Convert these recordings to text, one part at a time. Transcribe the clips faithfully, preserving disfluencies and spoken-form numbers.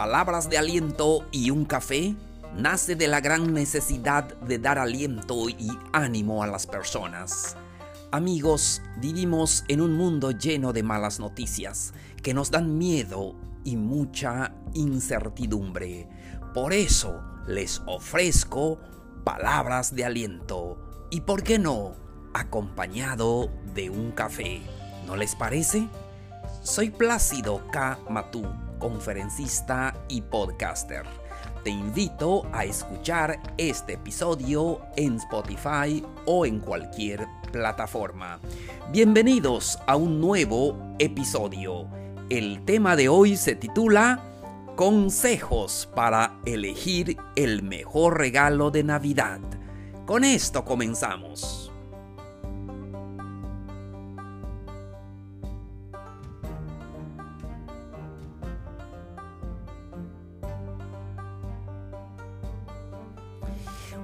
palabras de aliento y un café nace de la gran necesidad de dar aliento y ánimo a las personas. Amigos, vivimos en un mundo lleno de malas noticias que nos dan miedo y mucha incertidumbre. Por eso les ofrezco palabras de aliento y, ¿por qué no?, acompañado de un café. ¿No les parece? Soy Plácido K. Matú, conferencista y podcaster. Te invito a escuchar este episodio en Spotify o en cualquier plataforma. Bienvenidos a un nuevo episodio. El tema de hoy se titula Consejos para elegir el mejor regalo de Navidad. Con esto comenzamos.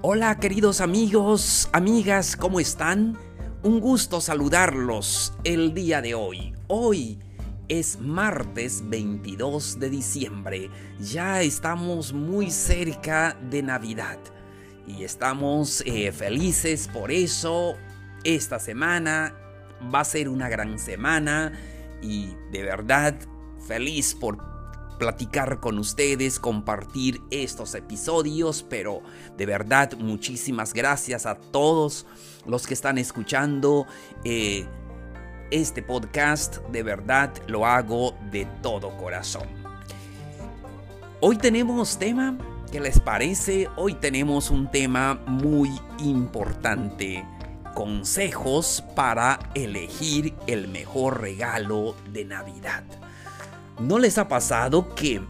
Hola queridos amigos, amigas, ¿cómo están? Un gusto saludarlos el día de hoy. Hoy es martes veintidós de diciembre. Ya estamos muy cerca de Navidad y estamos eh, felices por eso. Esta semana va a ser una gran semana y de verdad feliz por platicar con ustedes, compartir estos episodios, pero de verdad muchísimas gracias a todos los que están escuchando eh, este podcast. De verdad lo hago de todo corazón. Hoy tenemos tema, ¿qué les parece? Hoy tenemos un tema muy importante: consejos para elegir el mejor regalo de Navidad. ¿No les ha pasado que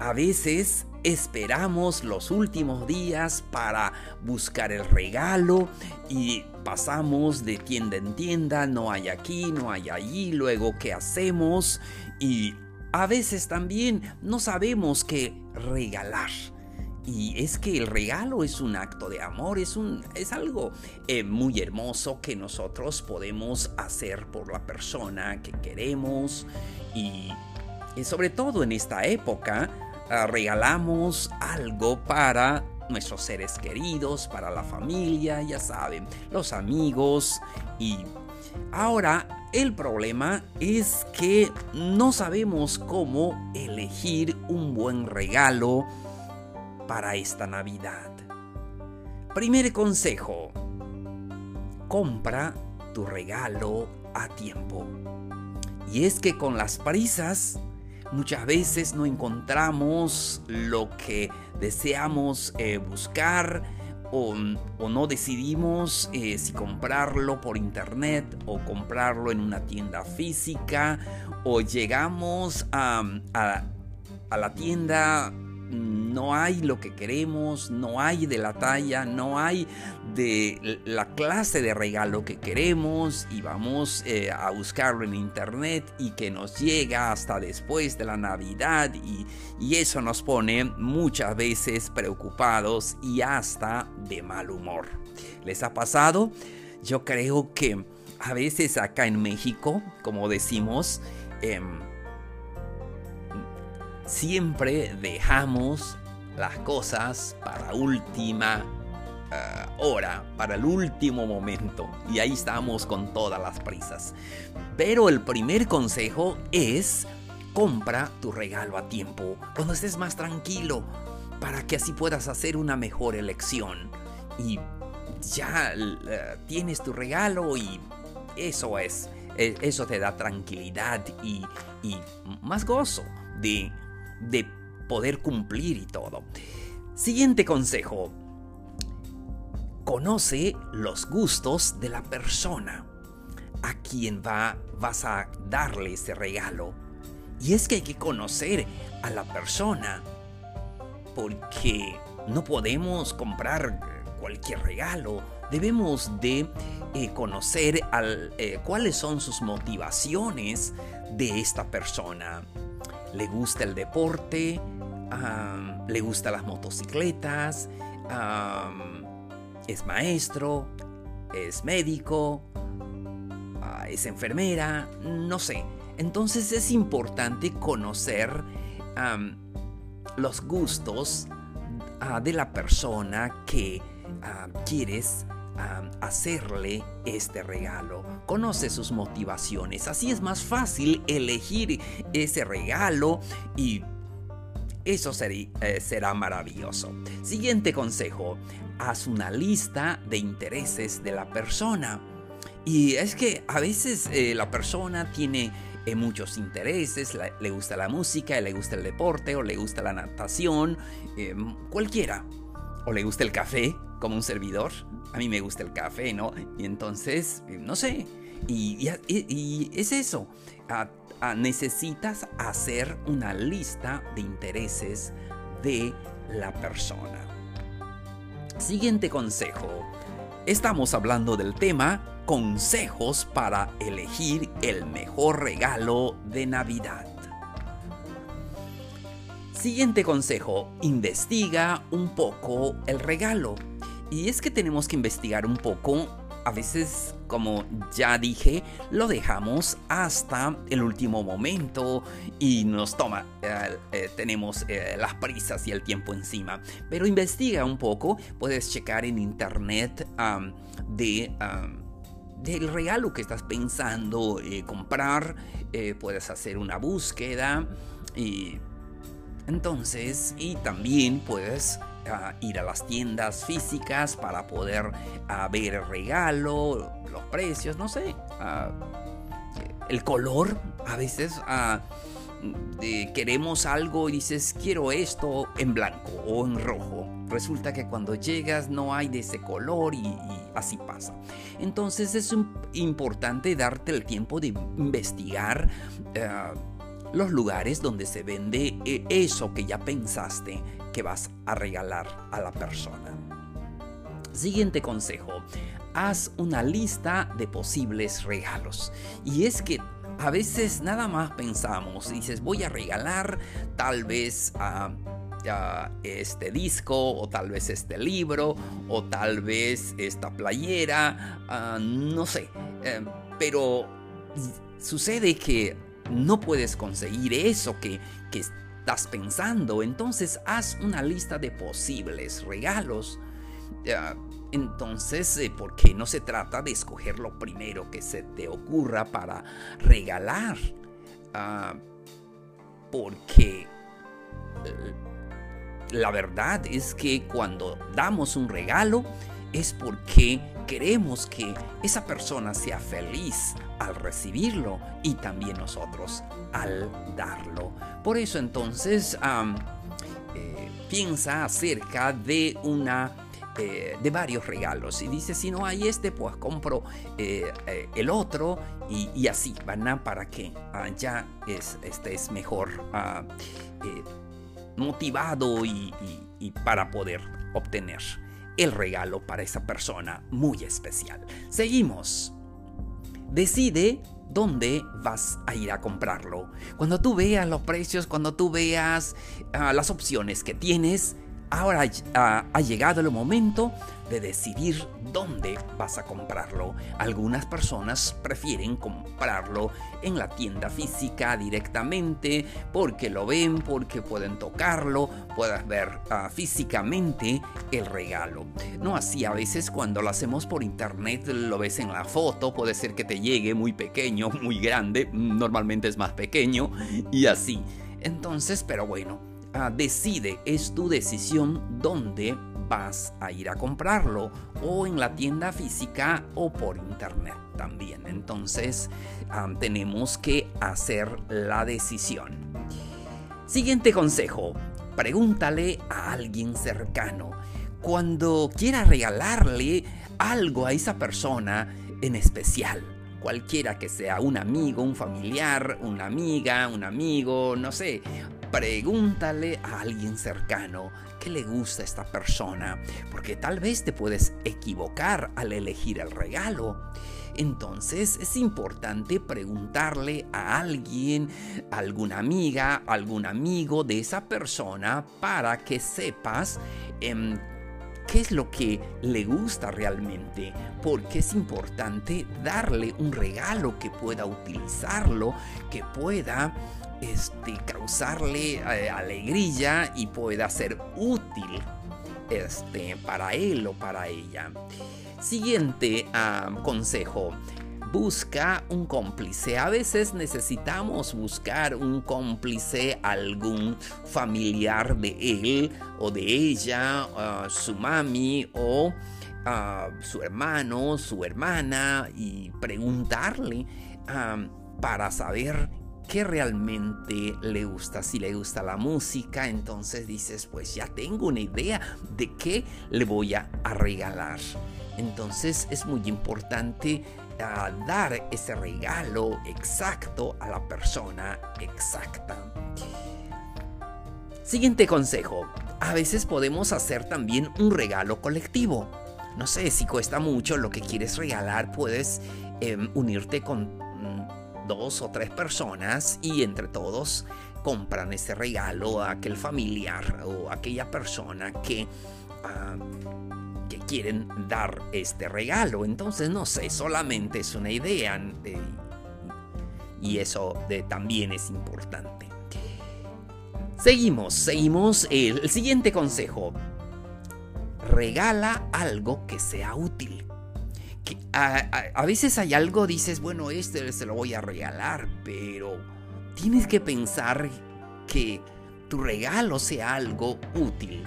a veces esperamos los últimos días para buscar el regalo y pasamos de tienda en tienda, no hay aquí, no hay allí, luego qué hacemos? Y a veces también no sabemos qué regalar. Y es que el regalo es un acto de amor, es, un, es algo eh, muy hermoso que nosotros podemos hacer por la persona que queremos. Y sobre todo en esta época, regalamos algo para nuestros seres queridos, para la familia, ya saben, los amigos. Y ahora el problema es que no sabemos cómo elegir un buen regalo para esta Navidad. Primer consejo: compra tu regalo a tiempo. Y es que con las prisas muchas veces no encontramos lo que deseamos eh, buscar o, o no decidimos eh, si comprarlo por internet o comprarlo en una tienda física, o llegamos a, a, a la tienda, no hay lo que queremos, no hay de la talla, no hay de la clase de regalo que queremos, y vamos eh, a buscarlo en internet y que nos llega hasta después de la Navidad, y, y eso nos pone muchas veces preocupados y hasta de mal humor. ¿Les ha pasado? Yo creo que a veces acá en México, como decimos, eh, siempre dejamos las cosas para última uh, hora, para el último momento. Y ahí estamos con todas las prisas. Pero el primer consejo es: compra tu regalo a tiempo, cuando estés más tranquilo, para que así puedas hacer una mejor elección. Y ya uh, tienes tu regalo y eso es. Eso te da tranquilidad y, y más gozo de... de poder cumplir y todo. Siguiente consejo: conoce los gustos de la persona a quien va, vas a darle ese regalo. Y es que hay que conocer a la persona, porque no podemos comprar cualquier regalo. Debemos de eh, conocer al, eh, cuáles son sus motivaciones de esta persona. ¿Le gusta el deporte? Um, ¿Le gustan las motocicletas? Um, ¿Es maestro? ¿Es médico? Uh, ¿Es enfermera? No sé. Entonces es importante conocer um, los gustos uh, de la persona que uh, quieres uh, hacerle este regalo. Conoce sus motivaciones. Así es más fácil elegir ese regalo y eso sería, eh, será maravilloso. Siguiente consejo: haz una lista de intereses de la persona. Y es que a veces eh, la persona tiene eh, muchos intereses, la, le gusta la música, le gusta el deporte, o le gusta la natación, eh, cualquiera. O le gusta el café, como un servidor. A mí me gusta el café, ¿no? Y entonces, no sé. Y, y, y es eso. Ah, ah, necesitas hacer una lista de intereses de la persona. Siguiente consejo. Estamos hablando del tema consejos para elegir el mejor regalo de Navidad. Siguiente consejo: investiga un poco el regalo. Y es que tenemos que investigar un poco. A veces, como ya dije, lo dejamos hasta el último momento y nos toma, eh, eh, tenemos eh, las prisas y el tiempo encima. Pero investiga un poco, puedes checar en internet um, de... Um, del regalo que estás pensando eh, comprar, eh, puedes hacer una búsqueda y entonces y también puedes uh, ir a las tiendas físicas para poder uh, ver el regalo, los precios, no sé, uh, el color. A veces uh, de, queremos algo y dices quiero esto en blanco o en rojo. Resulta que cuando llegas no hay de ese color y, y así pasa. Entonces es importante darte el tiempo de investigar uh, los lugares donde se vende eso que ya pensaste que vas a regalar a la persona. Siguiente consejo: haz una lista de posibles regalos. Y es que a veces nada más pensamos y dices voy a regalar tal vez a... Uh, este disco, o tal vez este libro, o tal vez esta playera, uh, no sé, eh, pero sucede que no puedes conseguir eso que, que estás pensando. Entonces haz una lista de posibles regalos. Uh, entonces, eh, porque no se trata de escoger lo primero que se te ocurra para regalar, uh, porque eh, la verdad es que cuando damos un regalo es porque queremos que esa persona sea feliz al recibirlo y también nosotros al darlo. Por eso entonces um, eh, piensa acerca de una eh, de varios regalos y dice si no hay este pues compro eh, eh, el otro y, y así van a para que ah, ya es, este es mejor ah, eh, motivado y, y, y para poder obtener el regalo para esa persona muy especial. Seguimos. Decide dónde vas a ir a comprarlo. Cuando tú veas los precios, cuando tú veas uh, las opciones que tienes, ahora uh, ha llegado el momento de decidir dónde vas a comprarlo. Algunas personas prefieren comprarlo en la tienda física directamente porque lo ven, porque pueden tocarlo, puedes ver uh, físicamente el regalo. No así a veces cuando lo hacemos por internet, lo ves en la foto, puede ser que te llegue muy pequeño, muy grande, normalmente es más pequeño y así. Entonces, pero bueno, uh, decide, es tu decisión dónde vas a ir a comprarlo, o en la tienda física o por internet también. Entonces um, tenemos que hacer la decisión. Siguiente consejo: pregúntale a alguien cercano. Cuando quieras regalarle algo a esa persona en especial, cualquiera que sea, un amigo, un familiar, una amiga, un amigo, no sé, pregúntale a alguien cercano qué le gusta a esta persona, porque tal vez te puedes equivocar al elegir el regalo. Entonces es importante preguntarle a alguien, a alguna amiga, a algún amigo de esa persona, para que sepas eh, qué es lo que le gusta realmente, porque es importante darle un regalo que pueda utilizarlo, que pueda este, causarle eh, alegría y pueda ser útil este, para él o para ella. Siguiente uh, consejo. Busca un cómplice. A veces necesitamos buscar un cómplice, algún familiar de él o de ella, uh, su mami o uh, su hermano, su hermana, y preguntarle uh, para saber qué realmente le gusta. Si le gusta la música, entonces dices, pues ya tengo una idea de qué le voy a regalar. Entonces es muy importante a dar ese regalo exacto a la persona exacta. Siguiente consejo. A veces podemos hacer también un regalo colectivo. No sé, si cuesta mucho lo que quieres regalar, puedes eh, unirte con mm, dos o tres personas y entre todos compran ese regalo a aquel familiar o aquella persona que... Uh, que quieren dar este regalo. Entonces no sé, solamente es una idea eh, y eso de, también es importante. Seguimos, seguimos el, el siguiente consejo. Regala algo que sea útil. Que, a, a, a veces hay algo, dices, bueno, este se lo voy a regalar, pero tienes que pensar que tu regalo sea algo útil,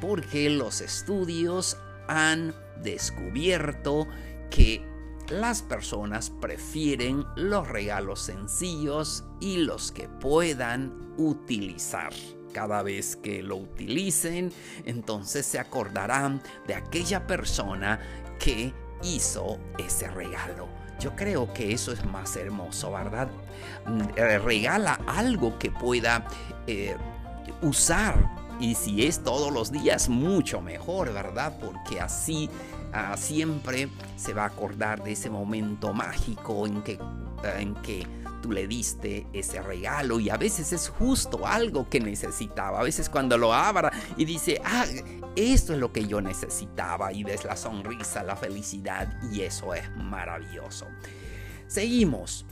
porque los estudios han descubierto que las personas prefieren los regalos sencillos y los que puedan utilizar. Cada vez que lo utilicen, entonces se acordarán de aquella persona que hizo ese regalo. Yo creo que eso es más hermoso, ¿verdad? Regala algo que pueda eh, usar. Y si es todos los días, mucho mejor, ¿verdad? Porque así uh, siempre se va a acordar de ese momento mágico en que, uh, en que tú le diste ese regalo. Y a veces es justo algo que necesitaba. A veces cuando lo abra y dice, ah, esto es lo que yo necesitaba. Y ves la sonrisa, la felicidad, y eso es maravilloso. Seguimos.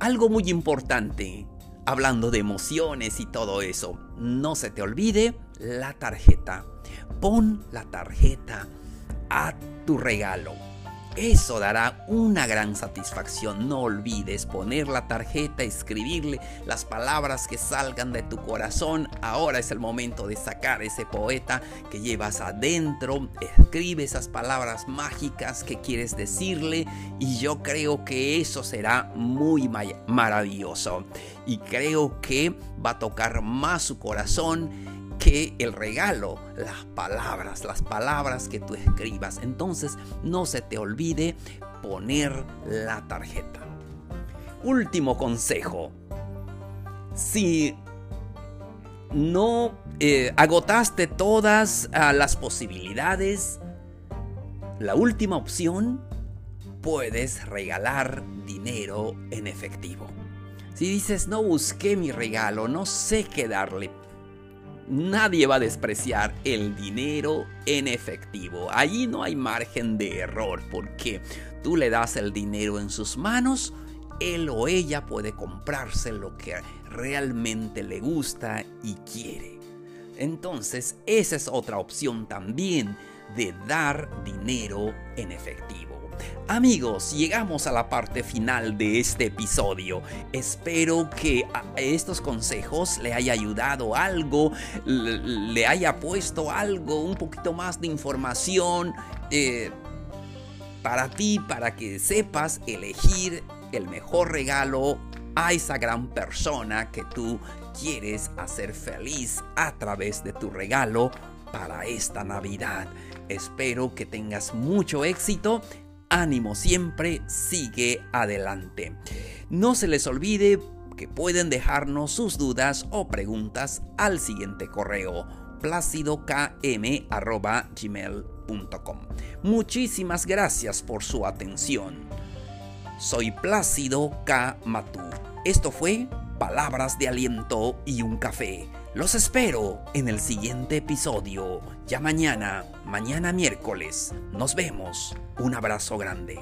Algo muy importante. Hablando de emociones y todo eso, no se te olvide la tarjeta. Pon la tarjeta a tu regalo. Eso dará una gran satisfacción. No olvides poner la tarjeta, escribirle las palabras que salgan de tu corazón. Ahora es el momento de sacar ese poeta que llevas adentro. Escribe esas palabras mágicas que quieres decirle, y yo creo que eso será muy may- maravilloso. Y creo que va a tocar más su corazón que el regalo, las palabras, las palabras que tú escribas. Entonces no se te olvide poner la tarjeta. Último consejo. Si no eh, agotaste todas uh, las posibilidades, la última opción, puedes regalar dinero en efectivo. Si dices, no busqué mi regalo, no sé qué darle, nadie va a despreciar el dinero en efectivo. Allí no hay margen de error, porque tú le das el dinero en sus manos, él o ella puede comprarse lo que realmente le gusta y quiere. Entonces, esa es otra opción también, de dar dinero en efectivo. Amigos, llegamos a la parte final de este episodio. Espero que estos consejos le haya ayudado algo, le haya puesto algo, un poquito más de información eh, para ti, para que sepas elegir el mejor regalo a esa gran persona que tú quieres hacer feliz a través de tu regalo para esta Navidad. Espero que tengas mucho éxito. Ánimo siempre, sigue adelante. No se les olvide que pueden dejarnos sus dudas o preguntas al siguiente correo: plácido k m arroba gmail punto com. Muchísimas gracias por su atención. Soy Plácido K. Matú. Esto fue Palabras de Aliento y un Café. Los espero en el siguiente episodio. Ya mañana, mañana miércoles. Nos vemos. Un abrazo grande.